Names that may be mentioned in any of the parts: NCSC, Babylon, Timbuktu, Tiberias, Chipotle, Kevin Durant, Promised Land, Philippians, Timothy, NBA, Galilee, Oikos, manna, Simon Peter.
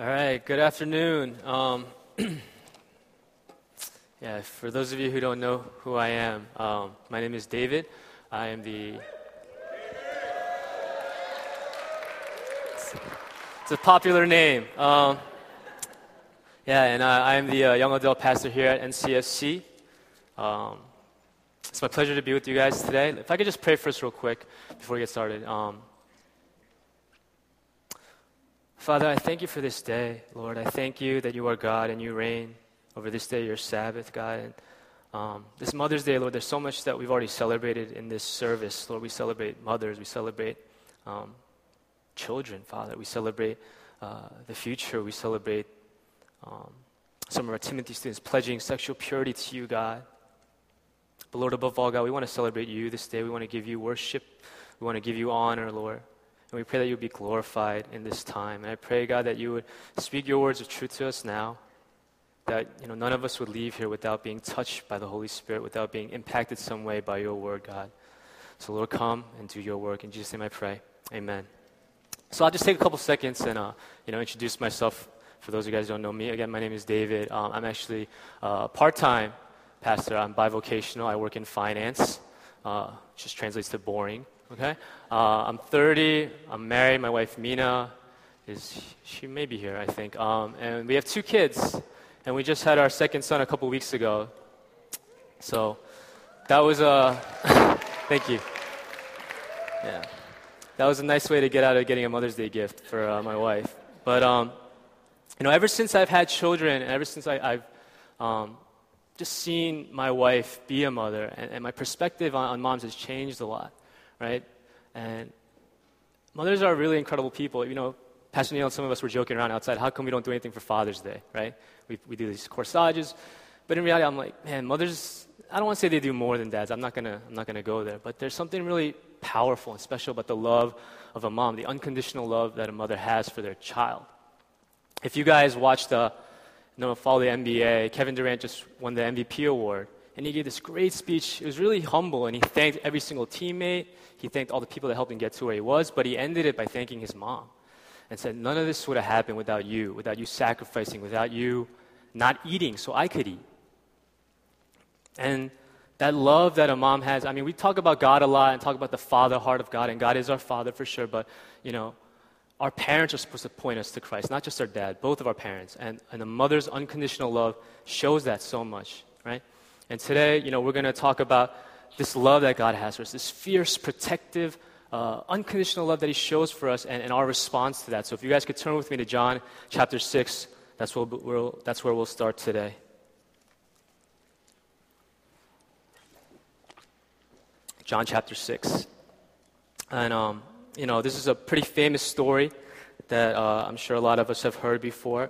All right, good afternoon. Yeah, for those of you who don't know who I am, my name is David. I am the... It's a popular name. I am the young adult pastor here at NCSC. It's my pleasure to be with you guys today. If I could just pray first real quick before we get started. Father, I thank you for this day, Lord. I thank you that you are God and you reign over this day, your Sabbath, God. And this Mother's Day, Lord, there's so much that we've already celebrated in this service. Lord, we celebrate mothers. We celebrate children, Father. We celebrate the future. We celebrate some of our Timothy students pledging sexual purity to you, God. But Lord, above all, God, we want to celebrate you this day. We want to give you worship. We want to give you honor, Lord. And we pray that you would be glorified in this time. And I pray, God, that you would speak your words of truth to us now, that none of us would leave here without being touched by the Holy Spirit, without being impacted some way by your word, God. So, Lord, come and do your work. In Jesus' name I pray. Amen. So I'll just take a couple seconds and introduce myself. For those of you guys who don't know me, again, my name is David. I'm actually a part-time pastor. I'm bivocational. I work in finance, which just translates to boring. Okay, I'm 30, I'm married, my wife Mina, she may be here, I think, and we have two kids, and we just had our second son a couple weeks ago, so that was a, thank you, yeah, that was a nice way to get out of getting a Mother's Day gift for my wife, but, ever since I've had children, ever since I've just seen my wife be a mother, and my perspective on moms has changed a lot. Right? And mothers are really incredible people. Pastor Neil and some of us were joking around outside, how come we don't do anything for Father's Day, right? We do these corsages, but in reality, I'm like, man, mothers, I don't want to say they do more than dads. I'm not gonna go there. But there's something really powerful and special about the love of a mom, the unconditional love that a mother has for their child. If you guys watched, follow the NBA, Kevin Durant just won the MVP award. And he gave this great speech. It was really humble, and he thanked every single teammate. He thanked all the people that helped him get to where he was, but he ended it by thanking his mom and said, none of this would have happened without you sacrificing, without you not eating so I could eat. And that love that a mom has, we talk about God a lot and talk about the father heart of God, and God is our father for sure, but, our parents are supposed to point us to Christ, not just our dad, both of our parents. And a mother's unconditional love shows that so much, right? And today, we're going to talk about this love that God has for us, this fierce, protective, unconditional love that he shows for us and our response to that. So if you guys could turn with me to John chapter 6, that's where we'll start today. John chapter 6. And, this is a pretty famous story that I'm sure a lot of us have heard before.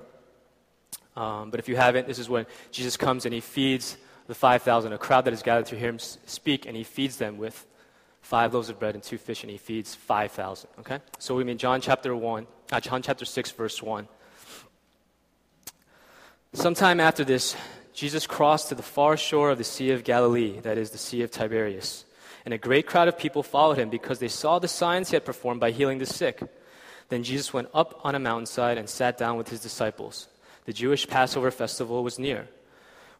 But if you haven't, this is when Jesus comes and he feeds the 5,000, a crowd that is gathered to hear him speak, and he feeds them with 5 loaves of bread and 2 fish, and he feeds 5,000, okay? So we mean John chapter 6, verse 1. Sometime after this, Jesus crossed to the far shore of the Sea of Galilee, that is the Sea of Tiberias, and a great crowd of people followed him because they saw the signs he had performed by healing the sick. Then Jesus went up on a mountainside and sat down with his disciples. The Jewish Passover festival was near.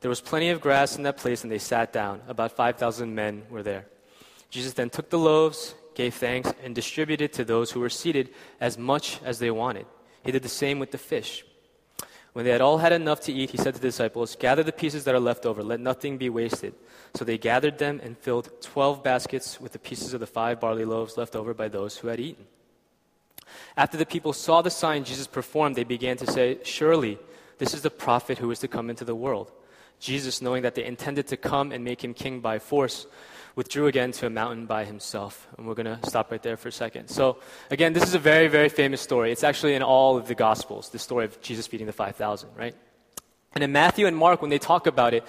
There was plenty of grass in that place, and they sat down. About 5,000 men were there. Jesus then took the loaves, gave thanks, and distributed to those who were seated as much as they wanted. He did the same with the fish. When they had all had enough to eat, he said to the disciples, gather the pieces that are left over, let nothing be wasted. So they gathered them and filled 12 baskets with the pieces of the 5 barley loaves left over by those who had eaten. After the people saw the sign Jesus performed, they began to say, surely this is the prophet who is to come into the world. Jesus, knowing that they intended to come and make him king by force, withdrew again to a mountain by himself. And we're going to stop right there for a second. So, again, this is a very, very famous story. It's actually in all of the Gospels, the story of Jesus feeding the 5,000, right? And in Matthew and Mark, when they talk about it,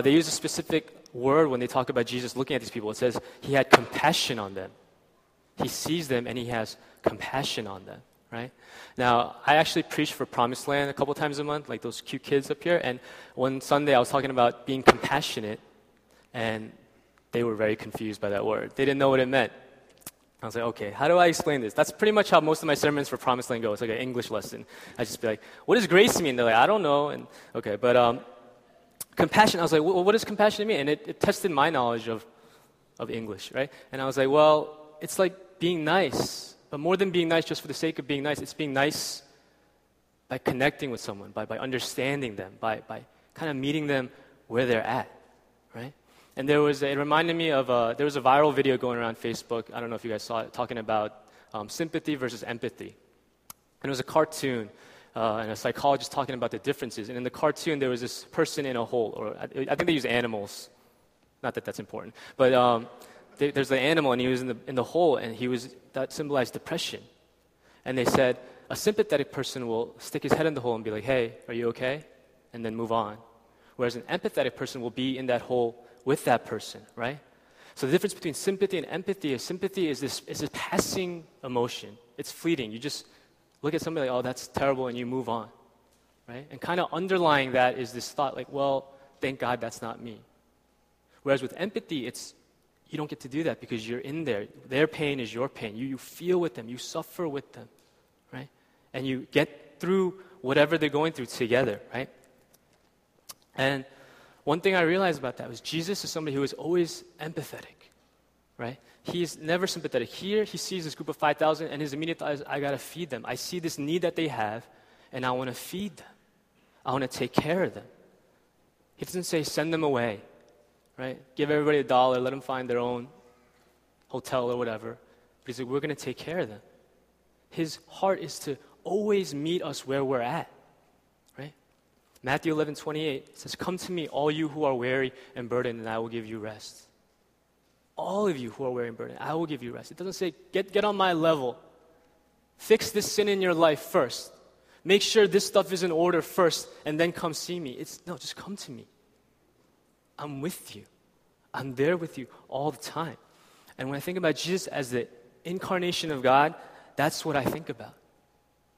they use a specific word when they talk about Jesus looking at these people. It says he had compassion on them. He sees them and he has compassion on them, right? Now, I actually preach for Promised Land a couple times a month, like those cute kids up here. And one Sunday I was talking about being compassionate, and they were very confused by that word. They didn't know what it meant. I was like, okay, how do I explain this? That's pretty much how most of my sermons for Promised Land go. It's like an English lesson. I just be like, what does grace mean? They're like, I don't know. And okay, but compassion, I was like, what does compassion mean? And it tested my knowledge of English, right? And I was like, well, it's like being nice, but more than being nice just for the sake of being nice, it's being nice by connecting with someone, by understanding them, by kind of meeting them where they're at, right? And it reminded me of, there was a viral video going around Facebook, I don't know if you guys saw it, talking about sympathy versus empathy. And it was a cartoon, and a psychologist talking about the differences. And in the cartoon, there was this person in a hole, or I think they use animals. Not that that's important. But there's an animal, and he was in the hole, and that symbolized depression. And they said, a sympathetic person will stick his head in the hole and be like, hey, are you okay? And then move on. Whereas an empathetic person will be in that hole with that person, right? So the difference between sympathy and empathy is sympathy is this passing emotion. It's fleeting. You just look at somebody like, oh, that's terrible, and you move on, right? And kind of underlying that is this thought like, well, thank God that's not me. Whereas with empathy, it's you don't get to do that because you're in there. Their pain is your pain. You feel with them. You suffer with them, right? And you get through whatever they're going through together, right? And one thing I realized about that was Jesus is somebody who is always empathetic, right? He is never sympathetic. Here, he sees this group of 5,000, and his immediate thought is, I got to feed them. I see this need that they have, and I want to feed them. I want to take care of them. He doesn't say, send them away, right? Give everybody $1, let them find their own hotel or whatever. But he's like, we're going to take care of them. His heart is to always meet us where we're at. Matthew 11:28 says, come to me, all you who are weary and burdened, and I will give you rest. All of you who are weary and burdened, I will give you rest. It doesn't say, get on my level. Fix this sin in your life first. Make sure this stuff is in order first, and then come see me. No, just come to me. I'm with you. I'm there with you all the time. And when I think about Jesus as the incarnation of God, that's what I think about.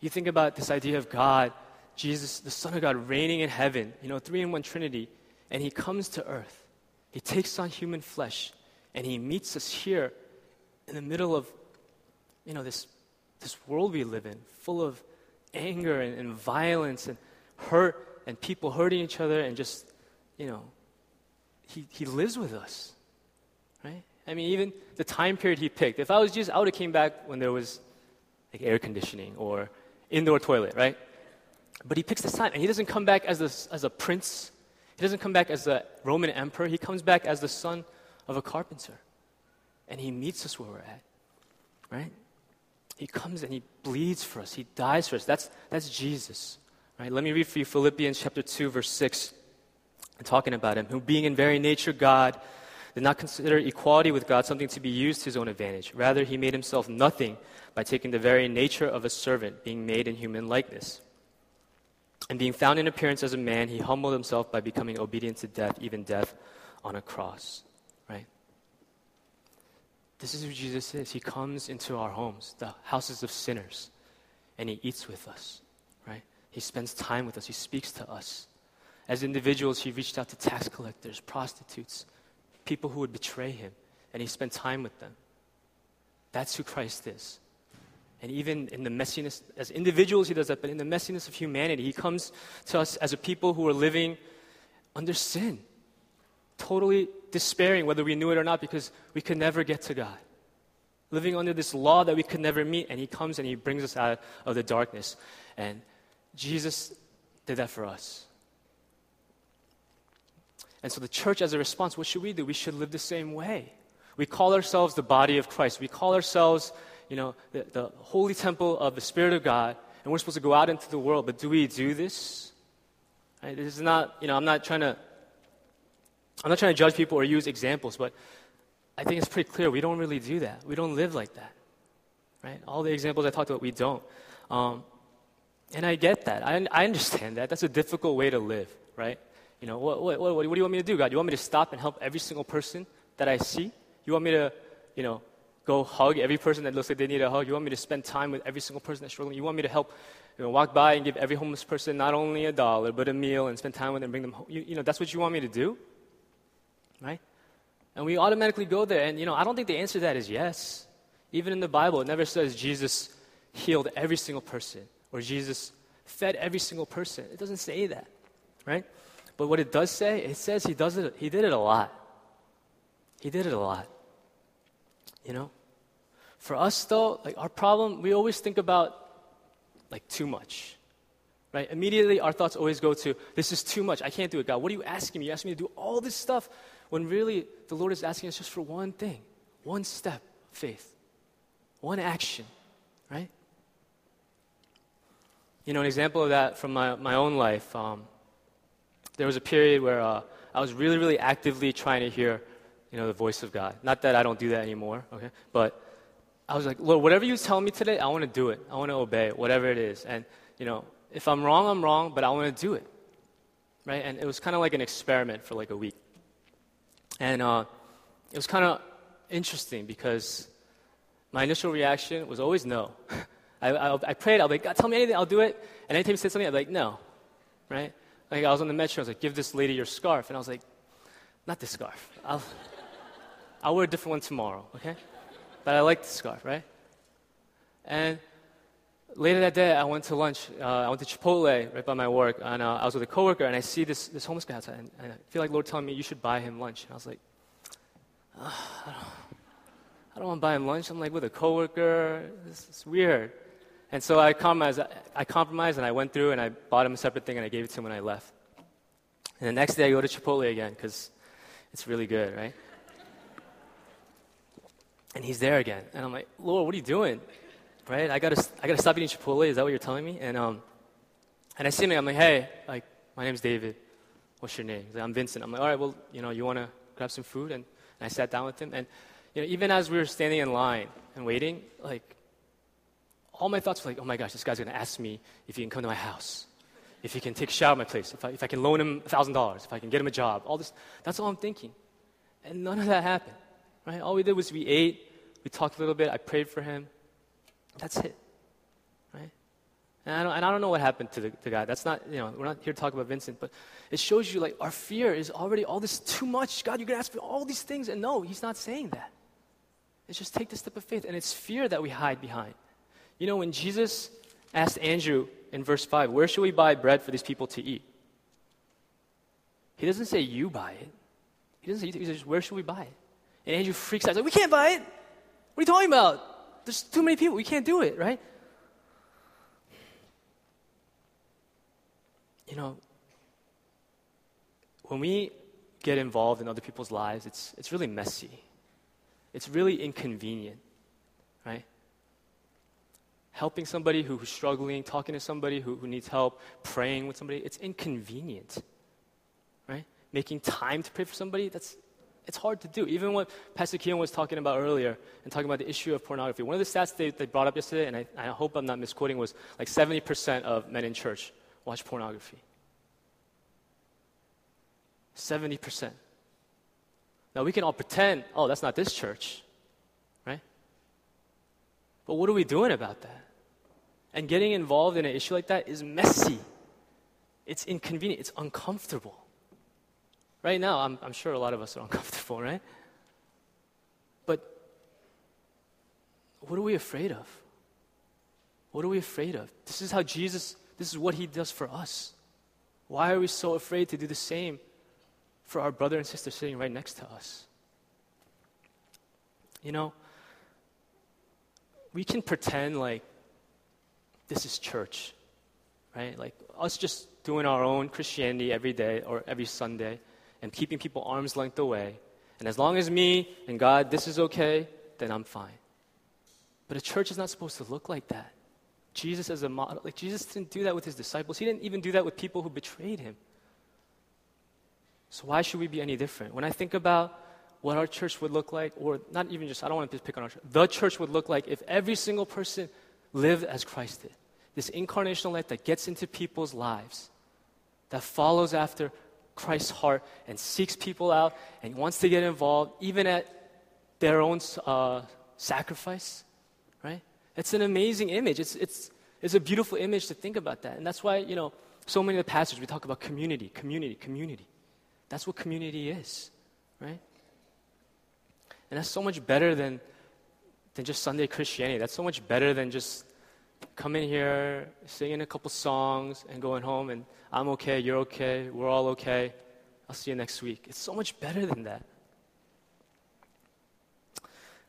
You think about this idea of God, Jesus, the Son of God, reigning in heaven, 3-in-1 Trinity, and he comes to earth. He takes on human flesh, and he meets us here in the middle of, this world we live in, full of anger and violence and hurt and people hurting each other and just, he lives with us, right? I mean, even the time period he picked. If I was Jesus, I would have came back when there was like air conditioning or indoor toilet, right? But he picks this time, and he doesn't come back as a prince. He doesn't come back as a Roman emperor. He comes back as the son of a carpenter. And he meets us where we're at, right? He comes and he bleeds for us. He dies for us. That's Jesus, right? Let me read for you Philippians chapter 2, verse 6. I'm talking about him, who being in very nature God, did not consider equality with God something to be used to his own advantage. Rather, he made himself nothing by taking the very nature of a servant, being made in human likeness. And being found in appearance as a man, he humbled himself by becoming obedient to death, even death on a cross, right? This is who Jesus is. He comes into our homes, the houses of sinners, and he eats with us, right? He spends time with us. He speaks to us. As individuals, he reached out to tax collectors, prostitutes, people who would betray him, and he spent time with them. That's who Christ is. And even in the messiness, as individuals he does that, but in the messiness of humanity, he comes to us as a people who are living under sin, totally despairing whether we knew it or not because we could never get to God, living under this law that we could never meet, and he comes and he brings us out of the darkness. And Jesus did that for us. And so the church, as a response, what should we do? We should live the same way. We call ourselves the body of Christ. We call ourselves the holy temple of the Spirit of God, and we're supposed to go out into the world, but do we do this? Right? This is not, I'm not trying to judge people or use examples, but I think it's pretty clear we don't really do that. We don't live like that, right? All the examples I talked about, we don't. And I get that. I understand that. That's a difficult way to live, right? You know, what do you want me to do, God? You want me to stop and help every single person that I see? You want me to, you know, go hug every person that looks like they need a hug? You want me to spend time with every single person that's struggling? You want me to help, you know, walk by and give every homeless person not only a dollar, but a meal and spend time with them and bring them home? You know, that's what you want me to do, right? And we automatically go there. And, you know, I don't think the answer to that is yes. Even in the Bible, it never says Jesus healed every single person or Jesus fed every single person. It doesn't say that, right? But what it does say, it says he did it a lot. He did it a lot, you know? For us, though, like our problem, we always think about, like, too much, right? Immediately, our thoughts always go to, this is too much. I can't do it, God. What are you asking me? You asked me to do all this stuff when really the Lord is asking us just for one thing, one step of faith, one action, right? You know, an example of that from my own life, there was a period where I was really, really actively trying to hear, you know, the voice of God. Not that I don't do that anymore, okay? But I was like, Lord, whatever you tell me today, I want to do it. I want to obey it, whatever it is. And, you know, if I'm wrong, I'm wrong, but I want to do it, right? And it was kind of like an experiment for like a week. And it was kind of interesting because my initial reaction was always no. I prayed, I'll be like, God, tell me anything, I'll do it. And anytime he said something, I'd be like, no, right? Like I was on the metro, I was like, give this lady your scarf. And I was like, not this scarf. I'll wear a different one tomorrow, okay? But I like the scarf, right? And later that day, I went to lunch. I went to Chipotle right by my work, and I was with a coworker, and I see this homeless guy outside, and I feel like Lord telling me, you should buy him lunch. And I was like, I don't want to buy him lunch. I'm like with a coworker. This is weird. And so I compromised, and I went through, and I bought him a separate thing, and I gave it to him when I left. And the next day, I go to Chipotle again, because it's really good, right? And he's there again. And I'm like, Lord, what are you doing? Right? I gotta stop eating Chipotle. Is that what you're telling me? And I see him. I'm like, hey, like, my name's David. What's your name? He's like, I'm Vincent. I'm like, all right, well, you know, you want to grab some food? And I sat down with him. And, you know, even as we were standing in line and waiting, like, all my thoughts were like, oh, my gosh, this guy's going to ask me if he can come to my house, if he can take a shower at my place, if I can loan him $1,000, if I can get him a job, all this. That's all I'm thinking. And none of that happened, right? All we did was we ate. We talked a little bit. I prayed for him. That's it, right? And I don't know what happened to the guy. That's not, you know, we're not here to talk about Vincent, but it shows you, like, our fear is already all this too much. God, you're going to ask for all these things. And no, he's not saying that. It's just take the step of faith. And it's fear that we hide behind. You know, when Jesus asked Andrew in verse 5, where should we buy bread for these people to eat? He doesn't say you buy it. He doesn't say you. He says, where should we buy it? And Andrew freaks out. He's like, we can't buy it. What are you talking about? There's too many people. We can't do it, right? You know, when we get involved in other people's lives, it's really messy. It's really inconvenient, right? Helping somebody who's struggling, talking to somebody who needs help, praying with somebody, it's inconvenient, right? Making time to pray for somebody, it's hard to do. Even what Pastor Keon was talking about earlier and talking about the issue of pornography. One of the stats they brought up yesterday, and I hope I'm not misquoting, was like 70% of men in church watch pornography. 70%. Now, we can all pretend, oh, that's not this church, right? But what are we doing about that? And getting involved in an issue like that is messy. It's inconvenient. It's uncomfortable. Right now, I'm sure a lot of us are uncomfortable, right? But what are we afraid of? What are we afraid of? This is how Jesus, this is what he does for us. Why are we so afraid to do the same for our brother and sister sitting right next to us? You know, we can pretend like this is church, right? Like us just doing our own Christianity every day or every Sunday, and keeping people arm's length away. And as long as me and God, this is okay, then I'm fine. But a church is not supposed to look like that. Jesus as a model, like Jesus didn't do that with his disciples. He didn't even do that with people who betrayed him. So why should we be any different? When I think about what our church would look like, or not even just, I don't want to pick on our church, the church would look like if every single person lived as Christ did. This incarnational life that gets into people's lives that follows after Christ's heart and seeks people out and wants to get involved, even at their own sacrifice, right? It's an amazing image. It's a beautiful image to think about that. And that's why, you know, so many of the passages we talk about community, community, community. That's what community is, right? And that's so much better than just Sunday Christianity. That's so much better than just coming here, singing a couple songs, and going home, and I'm okay, you're okay, we're all okay, I'll see you next week. It's so much better than that.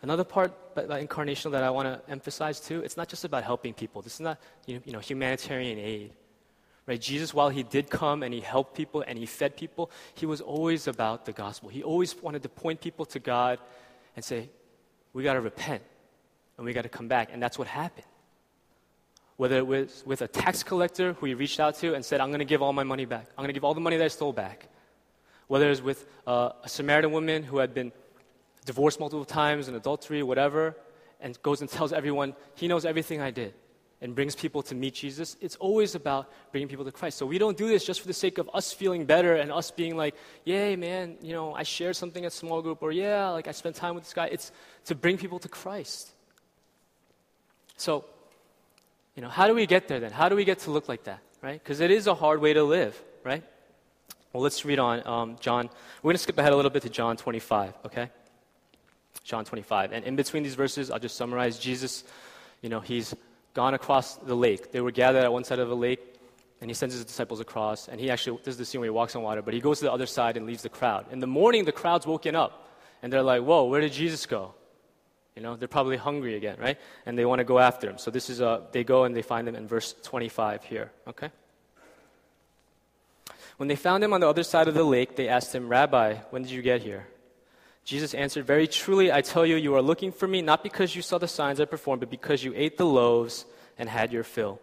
Another part about incarnational that I want to emphasize too, it's not just about helping people. This is not, you know, humanitarian aid. Right? Jesus, while he did come and he helped people and he fed people, he was always about the gospel. He always wanted to point people to God and say, we got to repent and we got to come back. And that's what happened. Whether it was with a tax collector who he reached out to and said, I'm going to give all my money back. I'm going to give all the money that I stole back. Whether it was with a Samaritan woman who had been divorced multiple times and adultery, whatever, and goes and tells everyone, he knows everything I did, and brings people to meet Jesus. It's always about bringing people to Christ. So we don't do this just for the sake of us feeling better and us being like, yay, man, you know, I shared something at small group, or yeah, like I spent time with this guy. It's to bring people to Christ. So, you know, how do we get there then? How do we get to look like that, right? Because it is a hard way to live, right? Well, let's read on John. We're going to skip ahead a little bit to John 25, okay? John 25. And in between these verses, I'll just summarize. Jesus, you know, he's gone across the lake. They were gathered at one side of the lake, and he sends his disciples across. And he actually, this is the scene where he walks on water, but he goes to the other side and leaves the crowd. In the morning, the crowd's woken up, and they're like, whoa, where did Jesus go? You know, they're probably hungry again, right? And they want to go after him. So this is, they go and they find him in verse 25 here, okay? When they found him on the other side of the lake, they asked him, Rabbi, when did you get here? Jesus answered, very truly, I tell you, you are looking for me, not because you saw the signs I performed, but because you ate the loaves and had your fill.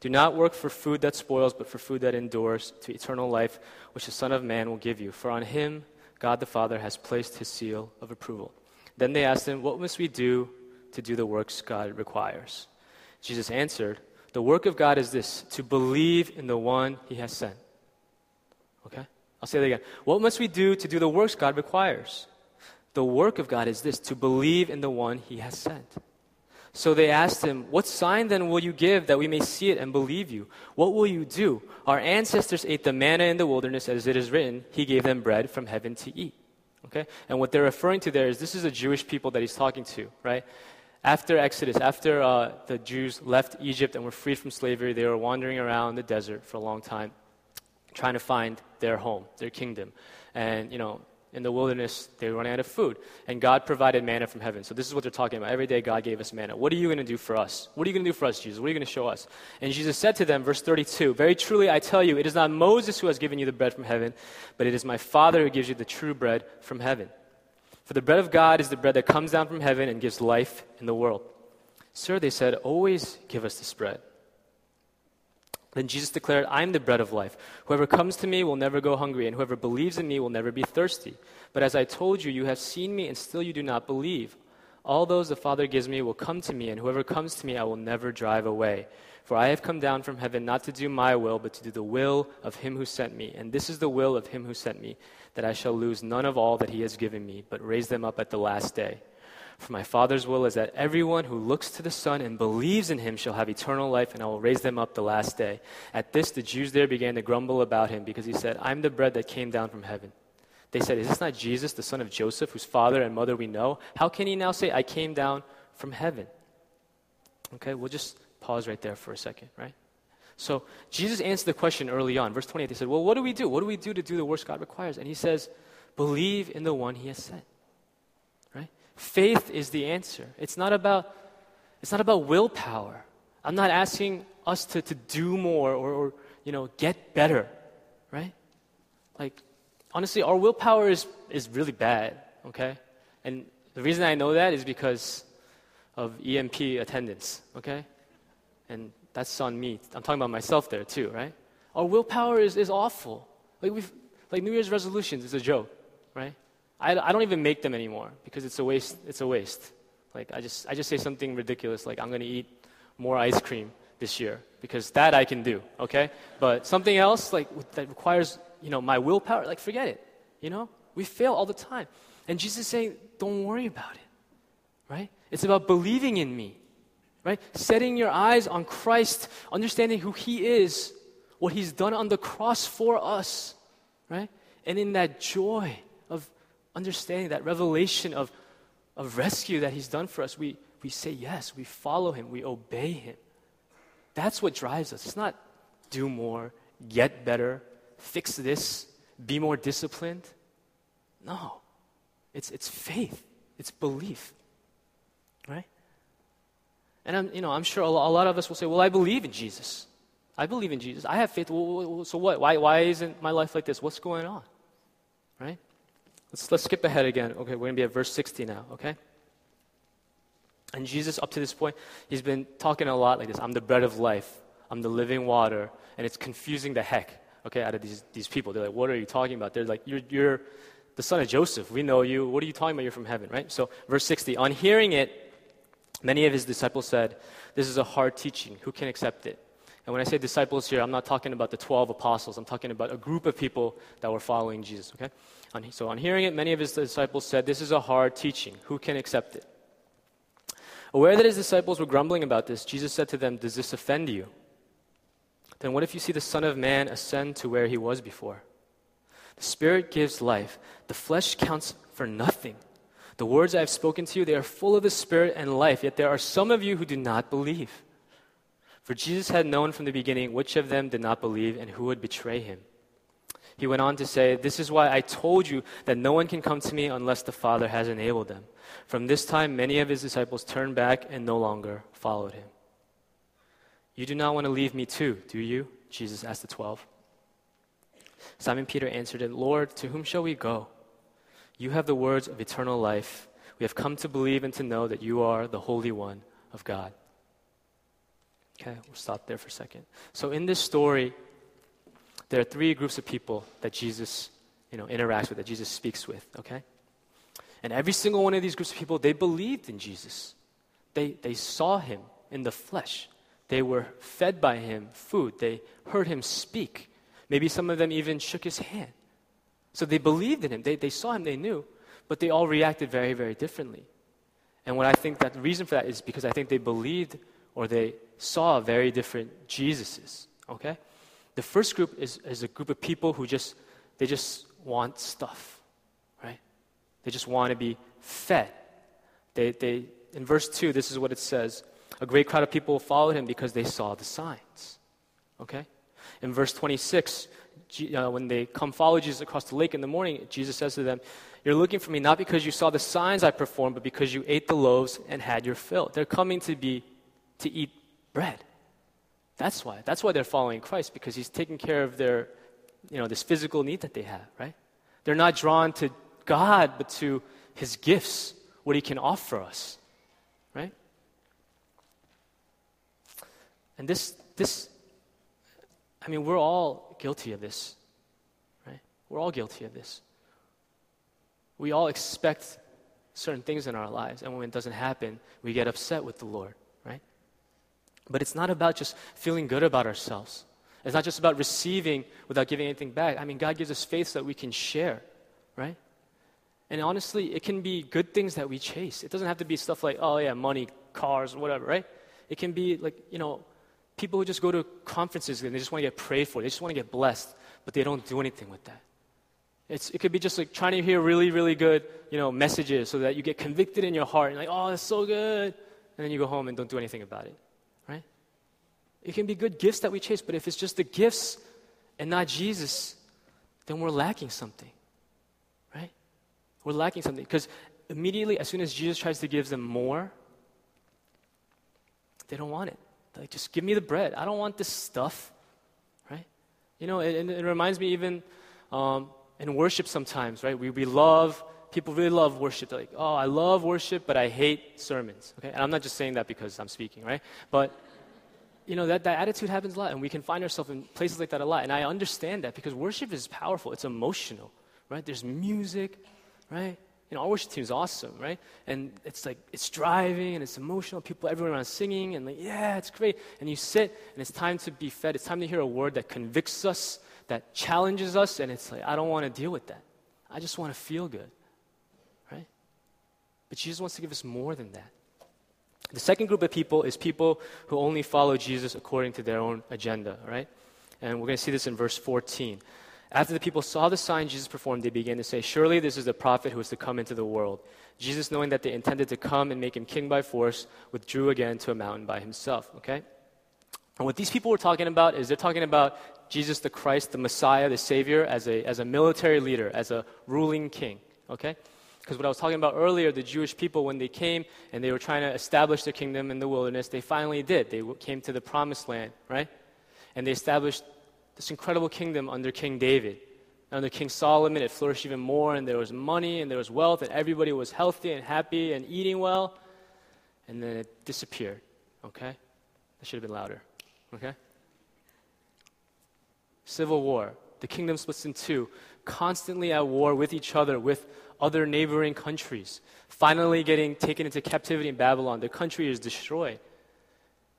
Do not work for food that spoils, but for food that endures to eternal life, which the Son of Man will give you. For on him, God the Father has placed his seal of approval. Then they asked him, what must we do to do the works God requires? Jesus answered, the work of God is this, to believe in the one he has sent. Okay? I'll say that again. What must we do to do the works God requires? The work of God is this, to believe in the one he has sent. So they asked him, what sign then will you give that we may see it and believe you? What will you do? Our ancestors ate the manna in the wilderness, as it is written, he gave them bread from heaven to eat. Okay? And what they're referring to there is this is the Jewish people that he's talking to, right? After Exodus, after the Jews left Egypt and were freed from slavery, they were wandering around the desert for a long time, trying to find their home, their kingdom. And, you know, in the wilderness, they were running out of food. And God provided manna from heaven. So this is what they're talking about. Every day God gave us manna. What are you going to do for us? What are you going to do for us, Jesus? What are you going to show us? And Jesus said to them, verse 32, very truly I tell you, it is not Moses who has given you the bread from heaven, but it is my Father who gives you the true bread from heaven. For the bread of God is the bread that comes down from heaven and gives life in the world. Sir, they said, always give us this bread. Then Jesus declared, I am the bread of life. Whoever comes to me will never go hungry, and whoever believes in me will never be thirsty. But as I told you, you have seen me, and still you do not believe. All those the Father gives me will come to me, and whoever comes to me I will never drive away. For I have come down from heaven not to do my will, but to do the will of him who sent me. And this is the will of him who sent me, that I shall lose none of all that he has given me, but raise them up at the last day. For my Father's will is that everyone who looks to the Son and believes in him shall have eternal life, and I will raise them up the last day. At this, the Jews there began to grumble about him, because he said, I'm the bread that came down from heaven. They said, is this not Jesus, the son of Joseph, whose father and mother we know? How can he now say, I came down from heaven? Okay, we'll just pause right there for a second, right? So Jesus answered the question early on. Verse 28, they said, well, what do we do? What do we do to do the works God requires? And he says, believe in the one he has sent. Faith is the answer. It's not about willpower. I'm not asking us to do more or you know, get better, right? Like, honestly, our willpower is really bad, okay? And the reason I know that is because of EMP attendance, okay? And that's on me. I'm talking about myself there too, right? Our willpower is awful. Like New Year's resolutions is a joke, right? I don't even make them anymore because it's a waste. Like I just say something ridiculous like I'm going to eat more ice cream this year, because that I can do, okay? But something else like that requires, you know, my willpower, like forget it, you know? We fail all the time. And Jesus is saying, don't worry about it, right? It's about believing in me, right? Setting your eyes on Christ, understanding who he is, what he's done on the cross for us, right? And in that joy of understanding, that revelation of rescue that he's done for us, we say yes, we follow him, we obey him. That's what drives us. It's not do more, get better, fix this, be more disciplined. No. It's faith. It's belief. Right? And I'm sure a lot of us will say, well, I believe in Jesus. I believe in Jesus. I have faith. Well, so what? Why isn't my life like this? What's going on? Right? Let's skip ahead again. Okay, we're going to be at verse 60 now, okay? And Jesus, up to this point, he's been talking a lot like this. I'm the bread of life. I'm the living water. And it's confusing the heck, okay, out of these people. They're like, what are you talking about? They're like, you're the son of Joseph. We know you. What are you talking about? You're from heaven, right? So verse 60, on hearing it, many of his disciples said, this is a hard teaching. Who can accept it? And when I say disciples here, I'm not talking about the 12 apostles. I'm talking about a group of people that were following Jesus, okay? So on hearing it, many of his disciples said, this is a hard teaching. Who can accept it? Aware that his disciples were grumbling about this, Jesus said to them, does this offend you? Then what if you see the Son of Man ascend to where he was before? The Spirit gives life. The flesh counts for nothing. The words I have spoken to you, they are full of the Spirit and life, yet there are some of you who do not believe. For Jesus had known from the beginning which of them did not believe and who would betray him. He went on to say, this is why I told you that no one can come to me unless the Father has enabled them. From this time, many of his disciples turned back and no longer followed him. You do not want to leave me too, do you? Jesus asked the 12. Simon Peter answered him, Lord, to whom shall we go? You have the words of eternal life. We have come to believe and to know that you are the Holy One of God. Okay, we'll stop there for a second. So in this story, there are three groups of people that Jesus, interacts with, that Jesus speaks with, okay? And every single one of these groups of people, they believed in Jesus. They saw him in the flesh. They were fed by him food. They heard him speak. Maybe some of them even shook his hand. So they believed in him. They saw him, they knew, but they all reacted very, very differently. And what I think that the reason for that is because I think they believed or they saw very different Jesuses, okay? The first group is a group of people who just want stuff, right? They just want to be fed. They in verse 2, this is what it says. A great crowd of people followed him because they saw the signs, okay? In verse 26, when they come follow Jesus across the lake in the morning, Jesus says to them, you're looking for me not because you saw the signs I performed, but because you ate the loaves and had your fill. They're coming to eat bread. That's why. That's why they're following Christ, because he's taking care of their, this physical need that they have, right? They're not drawn to God, but to his gifts, what he can offer us, right? And this, we're all guilty of this, right? We're all guilty of this. We all expect certain things in our lives, and when it doesn't happen, we get upset with the Lord. But it's not about just feeling good about ourselves. It's not just about receiving without giving anything back. God gives us faith so that we can share, right? And honestly, it can be good things that we chase. It doesn't have to be stuff like, money, cars, whatever, right? It can be like, people who just go to conferences and they just want to get prayed for. They just want to get blessed, but they don't do anything with that. It could be just like trying to hear really, really good, messages so that you get convicted in your heart and like, oh, that's so good. And then you go home and don't do anything about it. It can be good gifts that we chase, but if it's just the gifts and not Jesus, then we're lacking something, right? We're lacking something because immediately, as soon as Jesus tries to give them more, they don't want it. They're like, just give me the bread. I don't want this stuff, right? It reminds me even in worship sometimes, right? People really love worship. They're like, oh, I love worship, but I hate sermons, okay? And I'm not just saying that because I'm speaking, right? But that attitude happens a lot, and we can find ourselves in places like that a lot. And I understand that because worship is powerful. It's emotional, right? There's music, right? You know, our worship team is awesome, right? And it's like, it's driving and it's emotional. People, everyone around singing and like, yeah, it's great. And you sit and it's time to be fed. It's time to hear a word that convicts us, that challenges us. And it's like, I don't want to deal with that. I just want to feel good, right? But Jesus wants to give us more than that. The second group of people is people who only follow Jesus according to their own agenda, right? And we're going to see this in verse 14. After the people saw the sign Jesus performed, they began to say, "Surely this is the prophet who is to come into the world." Jesus, knowing that they intended to come and make him king by force, withdrew again to a mountain by himself, okay? And what these people were talking about is they're talking about Jesus the Christ, the Messiah, the Savior, as a military leader, as a ruling king, okay? Because what I was talking about earlier, the Jewish people, when they came and they were trying to establish their kingdom in the wilderness, they finally did. They came to the Promised Land, right? And they established this incredible kingdom under King David. And under King Solomon, it flourished even more, and there was money, and there was wealth, and everybody was healthy and happy and eating well. And then it disappeared, okay? That should have been louder, okay? Civil war. The kingdom splits in two, constantly at war with each other, with other neighboring countries, finally getting taken into captivity in Babylon. Their country is destroyed.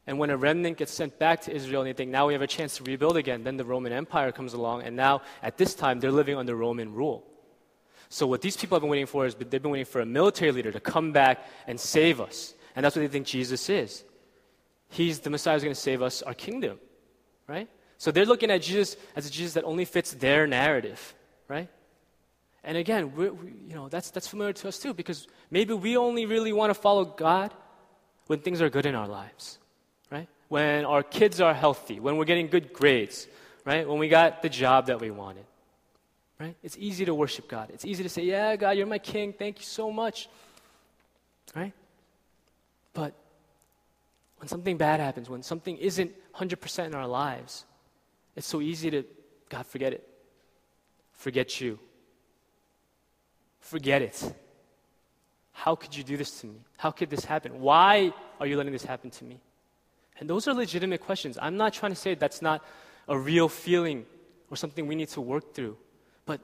And when a remnant gets sent back to Israel and they think, now we have a chance to rebuild again, then the Roman Empire comes along, and now, at this time, they're living under Roman rule. So what these people have been waiting for is, they've been waiting for a military leader to come back and save us. And that's what they think Jesus is. He's the Messiah who's going to save us, our kingdom, right? So they're looking at Jesus as a Jesus that only fits their narrative, right? And again, that's familiar to us too, because maybe we only really want to follow God when things are good in our lives, right? When our kids are healthy, when we're getting good grades, right? When we got the job that we wanted, right? It's easy to worship God. It's easy to say, yeah, God, you're my king. Thank you so much, right? But when something bad happens, when something isn't 100% in our lives, it's so easy to, God, forget it. Forget you. Forget it. How could you do this to me? How could this happen? Why are you letting this happen to me? And those are legitimate questions. I'm not trying to say that's not a real feeling or something we need to work through. But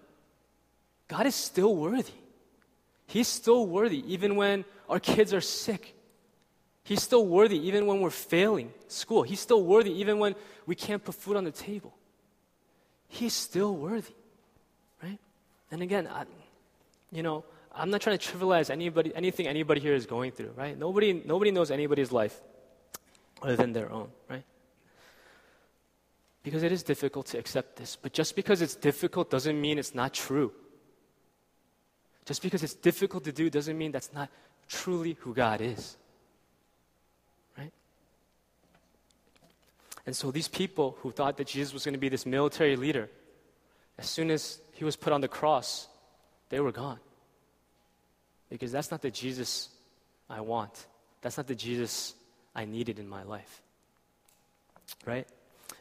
God is still worthy. He's still worthy even when our kids are sick. He's still worthy even when we're failing school. He's still worthy even when we can't put food on the table. He's still worthy, right? And again, I'm not trying to trivialize anything anybody here is going through, right? Nobody knows anybody's life other than their own, right? Because it is difficult to accept this. But just because it's difficult doesn't mean it's not true. Just because it's difficult to do doesn't mean that's not truly who God is, right? And so these people who thought that Jesus was going to be this military leader, as soon as he was put on the cross, they were gone. Because that's not the Jesus I want. That's not the Jesus I needed in my life, right?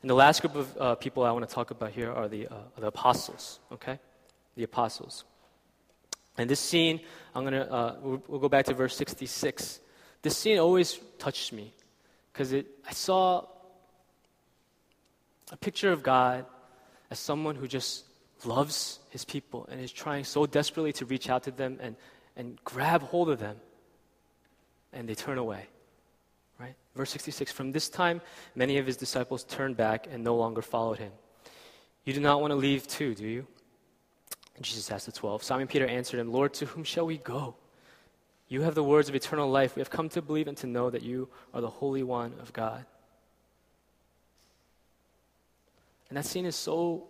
And the last group of people I want to talk about here are the apostles, okay? The apostles. And this scene, we'll go back to verse 66. This scene always touched me because I saw a picture of God as someone who just loves his people and is trying so desperately to reach out to them and grab hold of them, and they turn away, right? Verse 66, from this time, many of his disciples turned back and no longer followed him. You do not want to leave too, do you? And Jesus asked the 12. Simon Peter answered him, Lord, to whom shall we go? You have the words of eternal life. We have come to believe and to know that you are the Holy One of God. And that scene is so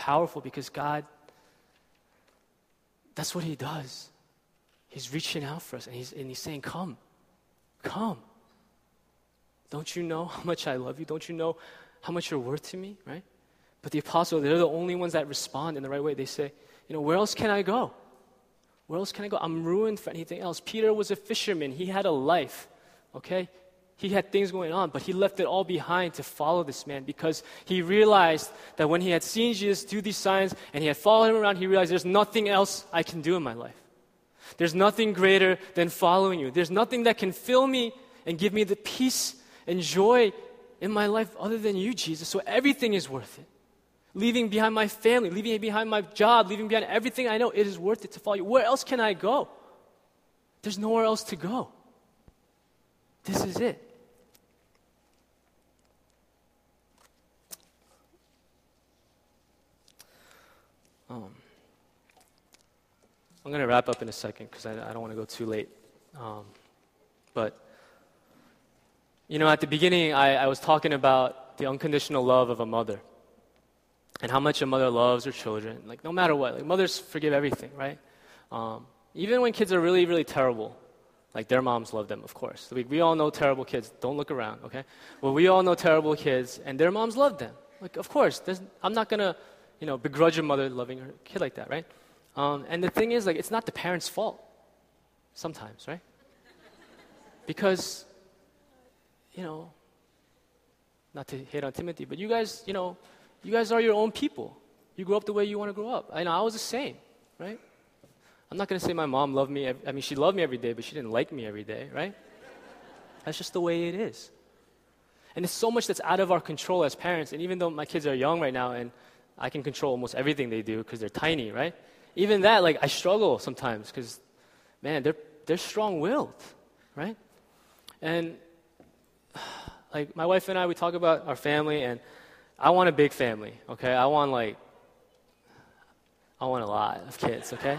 powerful because God, that's what he does. He's reaching out for us, and he's saying, come, come. Don't you know how much I love you? Don't you know how much you're worth to me, right? But the apostles, they're the only ones that respond in the right way. They say, where else can I go? Where else can I go? I'm ruined for anything else. Peter was a fisherman. He had a life, okay? He had things going on, but he left it all behind to follow this man because he realized that when he had seen Jesus do these signs and he had followed him around, he realized there's nothing else I can do in my life. There's nothing greater than following you. There's nothing that can fill me and give me the peace and joy in my life other than you, Jesus. So everything is worth it. leaving behind my family, leaving behind my job, leaving behind everything I know. It is worth it to follow you. Where else can I go? There's nowhere else to go. This is it. I'm going to wrap up in a second because I don't want to go too late. But, you know, at the beginning, I was talking about the unconditional love of a mother and how much a mother loves her children. Like, no matter what. Like, mothers forgive everything, right? Even when kids are really, really terrible, like, their moms love them, of course. We all know terrible kids. Don't look around, okay? Well, we all know terrible kids, and their moms love them. Like, of course. I'm not going to, you know, begrudge a mother loving her kid like that, right? And the thing is, like, it's not the parents' fault sometimes, right? Because, you know, not to hate on Timothy, but you guys, you know, you guys are your own people. You grow up the way you want to grow up. I know I was the same, right? I'm not going to say my mom loved me. I mean, she loved me every day, but she didn't like me every day, right? That's just the way it is. And there's so much that's out of our control as parents. And even though my kids are young right now and I can control almost everything they do because they're tiny, right? Even that, like, I struggle sometimes because, man, they're strong-willed, right? And, like, my wife and I, we talk about our family, and I want a big family, okay? I want a lot of kids, okay?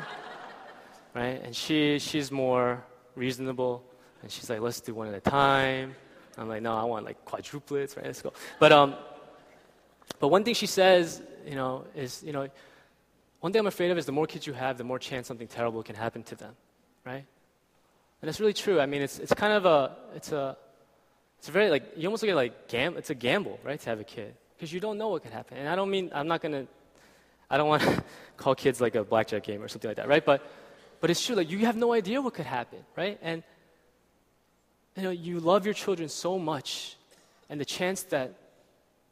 Right? And she's more reasonable, and she's like, let's do one at a time. I'm like, no, I want, like, quadruplets, right? Let's go. But one thing she says, you know, is, you know, one thing I'm afraid of is the more kids you have, the more chance something terrible can happen to them, right? And that's really true. I mean, it's kind of it's a very, like, you almost look at it like it's a gamble, right, to have a kid because you don't know what could happen. And I don't mean I don't want to call kids like a blackjack game or something like that, right? But it's true, like, you have no idea what could happen, right? And you know, you love your children so much, and the chance that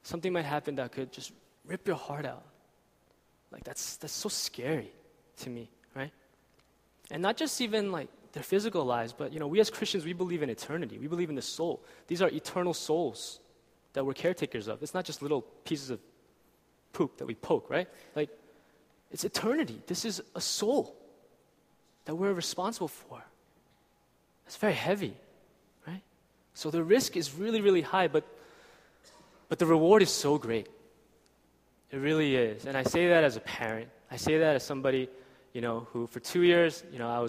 something might happen that could just rip your heart out. Like, that's so scary to me, right? And not just even, like, their physical lives, but, you know, we as Christians, we believe in eternity. We believe in the soul. These are eternal souls that we're caretakers of. It's not just little pieces of poop that we poke, right? Like, it's eternity. This is a soul that we're responsible for. That's very heavy, right? So the risk is really, really high, but the reward is so great. It really is. And I say that as a parent. I say that as somebody, you know, who for 2 years, you know, I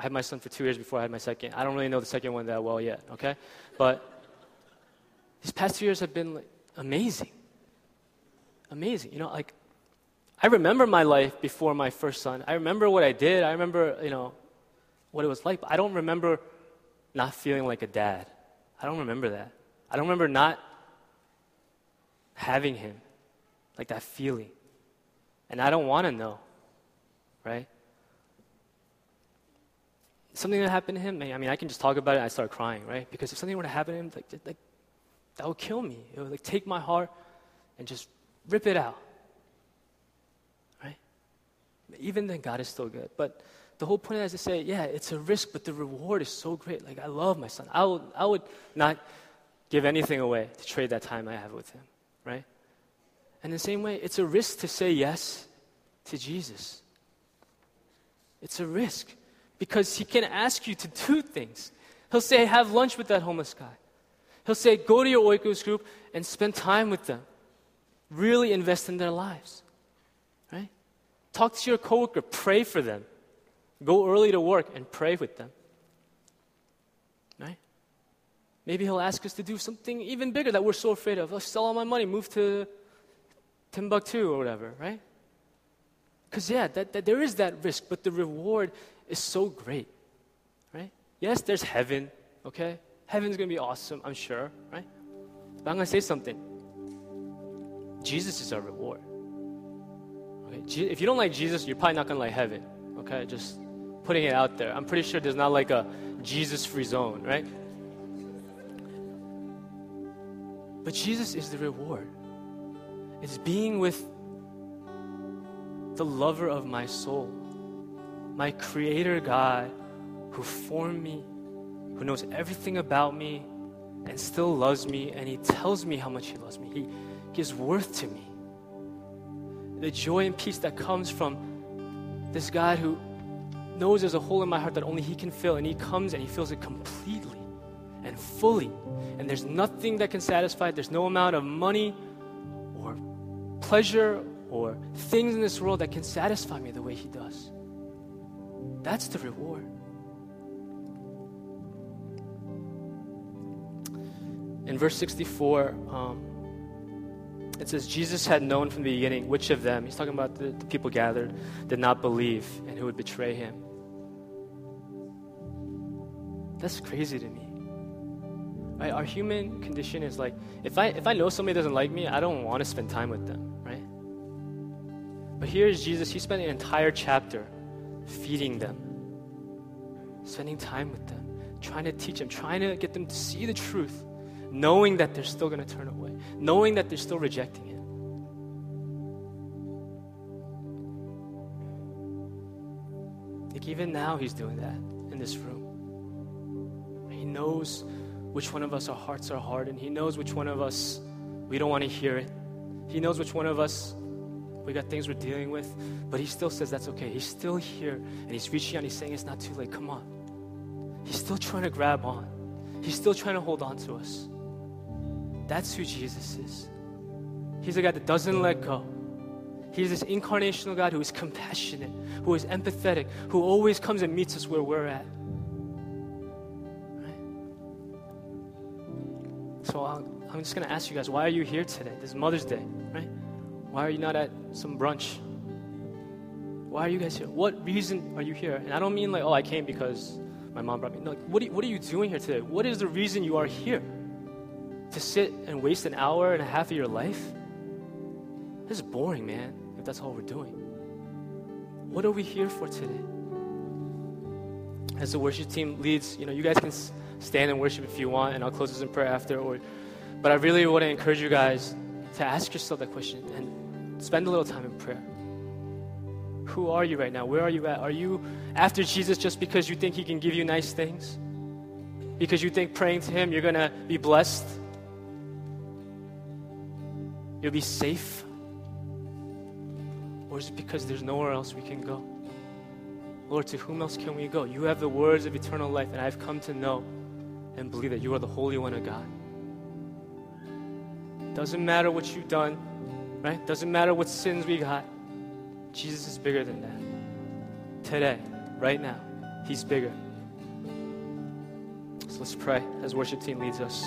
had my son for 2 years before I had my second. I don't really know the second one that well yet, okay? But these past 2 years have been, like, amazing. Amazing. You know, like, I remember my life before my first son. I remember what I did. I remember, you know, what it was like. But I don't remember not feeling like a dad. I don't remember that. I don't remember not having him. Like, that feeling. And I don't want to know, right? Something that happened to him, I mean, I can just talk about it and I start crying, right? Because if something were to happen to him, like that would kill me. It would, like, take my heart and just rip it out, right? Even then, God is still good. But the whole point is to say, yeah, it's a risk, but the reward is so great. Like, I love my son. I would not give anything away to trade that time I have with him, right? And in the same way, it's a risk to say yes to Jesus. It's a risk because he can ask you to do things. He'll say, have lunch with that homeless guy. He'll say, go to your Oikos group and spend time with them. Really invest in their lives, right? Talk to your coworker. Pray for them. Go early to work and pray with them, right? Maybe he'll ask us to do something even bigger that we're so afraid of. I'll sell all my money, move to Timbuktu or whatever, right? Because, yeah, there is that risk, but the reward is so great, right? Yes, there's heaven, okay? Heaven's going to be awesome, I'm sure, right? But I'm going to say something. Jesus is our reward. Okay? If you don't like Jesus, you're probably not going to like heaven, okay? Just putting it out there. I'm pretty sure there's not like a Jesus-free zone, right? But Jesus is the reward. It's being with the lover of my soul, my creator God who formed me, who knows everything about me and still loves me, and he tells me how much he loves me. He gives worth to me. the joy and peace that comes from this God who knows there's a hole in my heart that only He can fill, and He comes and He fills it completely and fully, and there's nothing that can satisfy it. There's no amount of money or pleasure or things in this world that can satisfy me the way He does. That's the reward. In verse 64, it says, Jesus had known from the beginning which of them, He's talking about the people gathered, did not believe and who would betray Him. That's crazy to me. Right? Our human condition is like, if I know somebody doesn't like me, I don't want to spend time with them, right? But here's Jesus, He spent an entire chapter feeding them, spending time with them, trying to teach them, trying to get them to see the truth, knowing that they're still going to turn away, knowing that they're still rejecting Him. Like even now He's doing that in this room. He knows which one of us our hearts are hardened. He knows which one of us we don't want to hear it. He knows which one of us we got things we're dealing with, but He still says that's okay. He's still here and He's reaching out. He's saying it's not too late. Come on. He's still trying to grab on. He's still trying to hold on to us. That's who Jesus is. He's a God that doesn't let go. He's this incarnational God who is compassionate, who is empathetic, who always comes and meets us where we're at. Right? So I'm just going to ask you guys, why are you here today? This is Mother's Day, right? Why are you not at some brunch? Why are you guys here? What reason are you here? And I don't mean like, oh, I came because my mom brought me. No, like, what are you doing here today? What is the reason you are here? To sit and waste an hour and a half of your life? This is boring, man, if that's all we're doing. What are we here for today? As the worship team leads, you guys can stand and worship if you want, and I'll close this in prayer after. But I really want to encourage you guys to ask yourself that question and spend a little time in prayer. Who are you right now? Where are you at? Are you after Jesus just because you think He can give you nice things? Because you think praying to Him, you're going to be blessed? You'll be safe? Or is it because there's nowhere else we can go? Lord, to whom else can we go? You have the words of eternal life, and I've come to know and believe that you are the Holy One of God. Doesn't matter what you've done, right? Doesn't matter what sins we got. Jesus is bigger than that. Today, right now, He's bigger. So let's pray as worship team leads us.